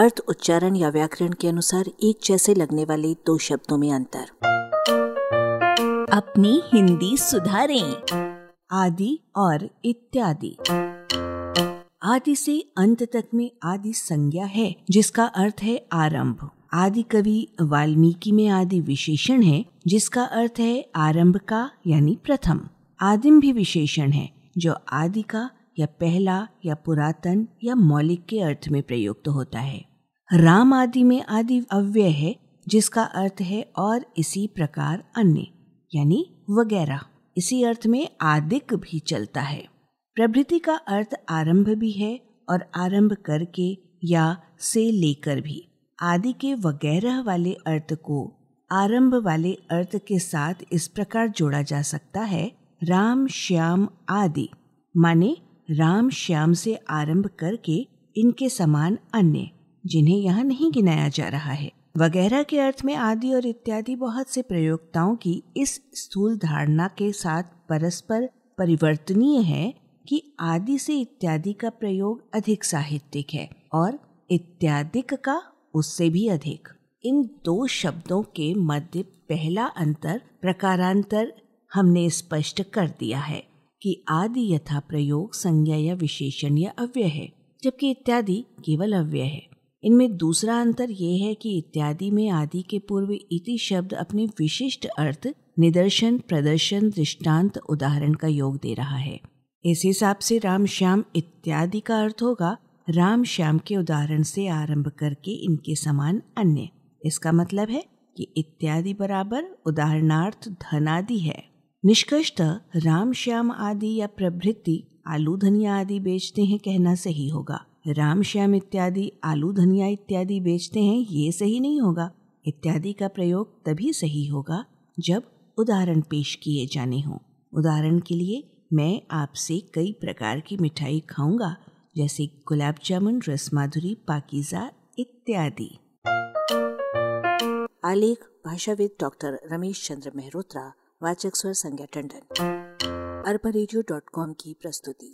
अर्थ, उच्चारण या व्याकरण के अनुसार एक जैसे लगने वाले दो शब्दों में अंतर। अपनी हिंदी सुधारें। आदि और इत्यादि। आदि से अंत तक में आदि संज्ञा है जिसका अर्थ है आरंभ। आदि कवि वाल्मीकि में आदि विशेषण है जिसका अर्थ है आरंभ का यानी प्रथम। आदिम भी विशेषण है जो आदि का या पहला या पुरातन या मौलिक के अर्थ में प्रयुक्त होता है। राम आदि में आदि अव्यय है जिसका अर्थ है और इसी प्रकार अन्य यानी वगैरह। इसी अर्थ में आदिक भी चलता है। प्रभृति का अर्थ आरंभ भी है और आरंभ करके या से लेकर भी। आदि के वगैरह वाले अर्थ को आरंभ वाले अर्थ के साथ इस प्रकार जोड़ा जा सकता है। राम श्याम आदि माने राम श्याम से आरंभ करके इनके समान अन्य जिन्हें यहाँ नहीं गिनाया जा रहा है। वगैरह के अर्थ में आदि और इत्यादि बहुत से प्रयोक्ताओं की इस स्थूल धारणा के साथ परस्पर परिवर्तनीय है कि आदि से इत्यादि का प्रयोग अधिक साहित्यिक है और इत्यादिक का उससे भी अधिक। इन दो शब्दों के मध्य पहला अंतर प्रकारांतर हमने स्पष्ट कर दिया है कि आदि यथा प्रयोग संज्ञा या विशेषण या अव्यय है जबकि इत्यादि केवल अव्यय है। इनमें दूसरा अंतर यह है कि इत्यादि में आदि के पूर्व इति शब्द अपने विशिष्ट अर्थ, निदर्शन, प्रदर्शन, दृष्टांत, उदाहरण का योग दे रहा है। इस हिसाब से राम श्याम इत्यादि का अर्थ होगा राम श्याम के उदाहरण से आरंभ करके इनके समान अन्य। इसका मतलब है कि इत्यादि बराबर उदाहरणार्थ धनादि है। निष्कर्षतः राम श्याम आदि या प्रभृति आलू धनिया आदि बेचते हैं कहना सही होगा। राम श्याम इत्यादि आलू धनिया इत्यादि बेचते हैं ये सही नहीं होगा। इत्यादि का प्रयोग तभी सही होगा जब उदाहरण पेश किए जाने हों। उदाहरण के लिए मैं आपसे कई प्रकार की मिठाई खाऊंगा जैसे गुलाब जामुन, रसमाधुरी, पाकीज़ा इत्यादि। आलेख भाषाविद डॉक्टर रमेश चंद्र मेहरोत्रा। वाचक स्वर संज्ञा टंडन। arparadio.com की प्रस्तुति।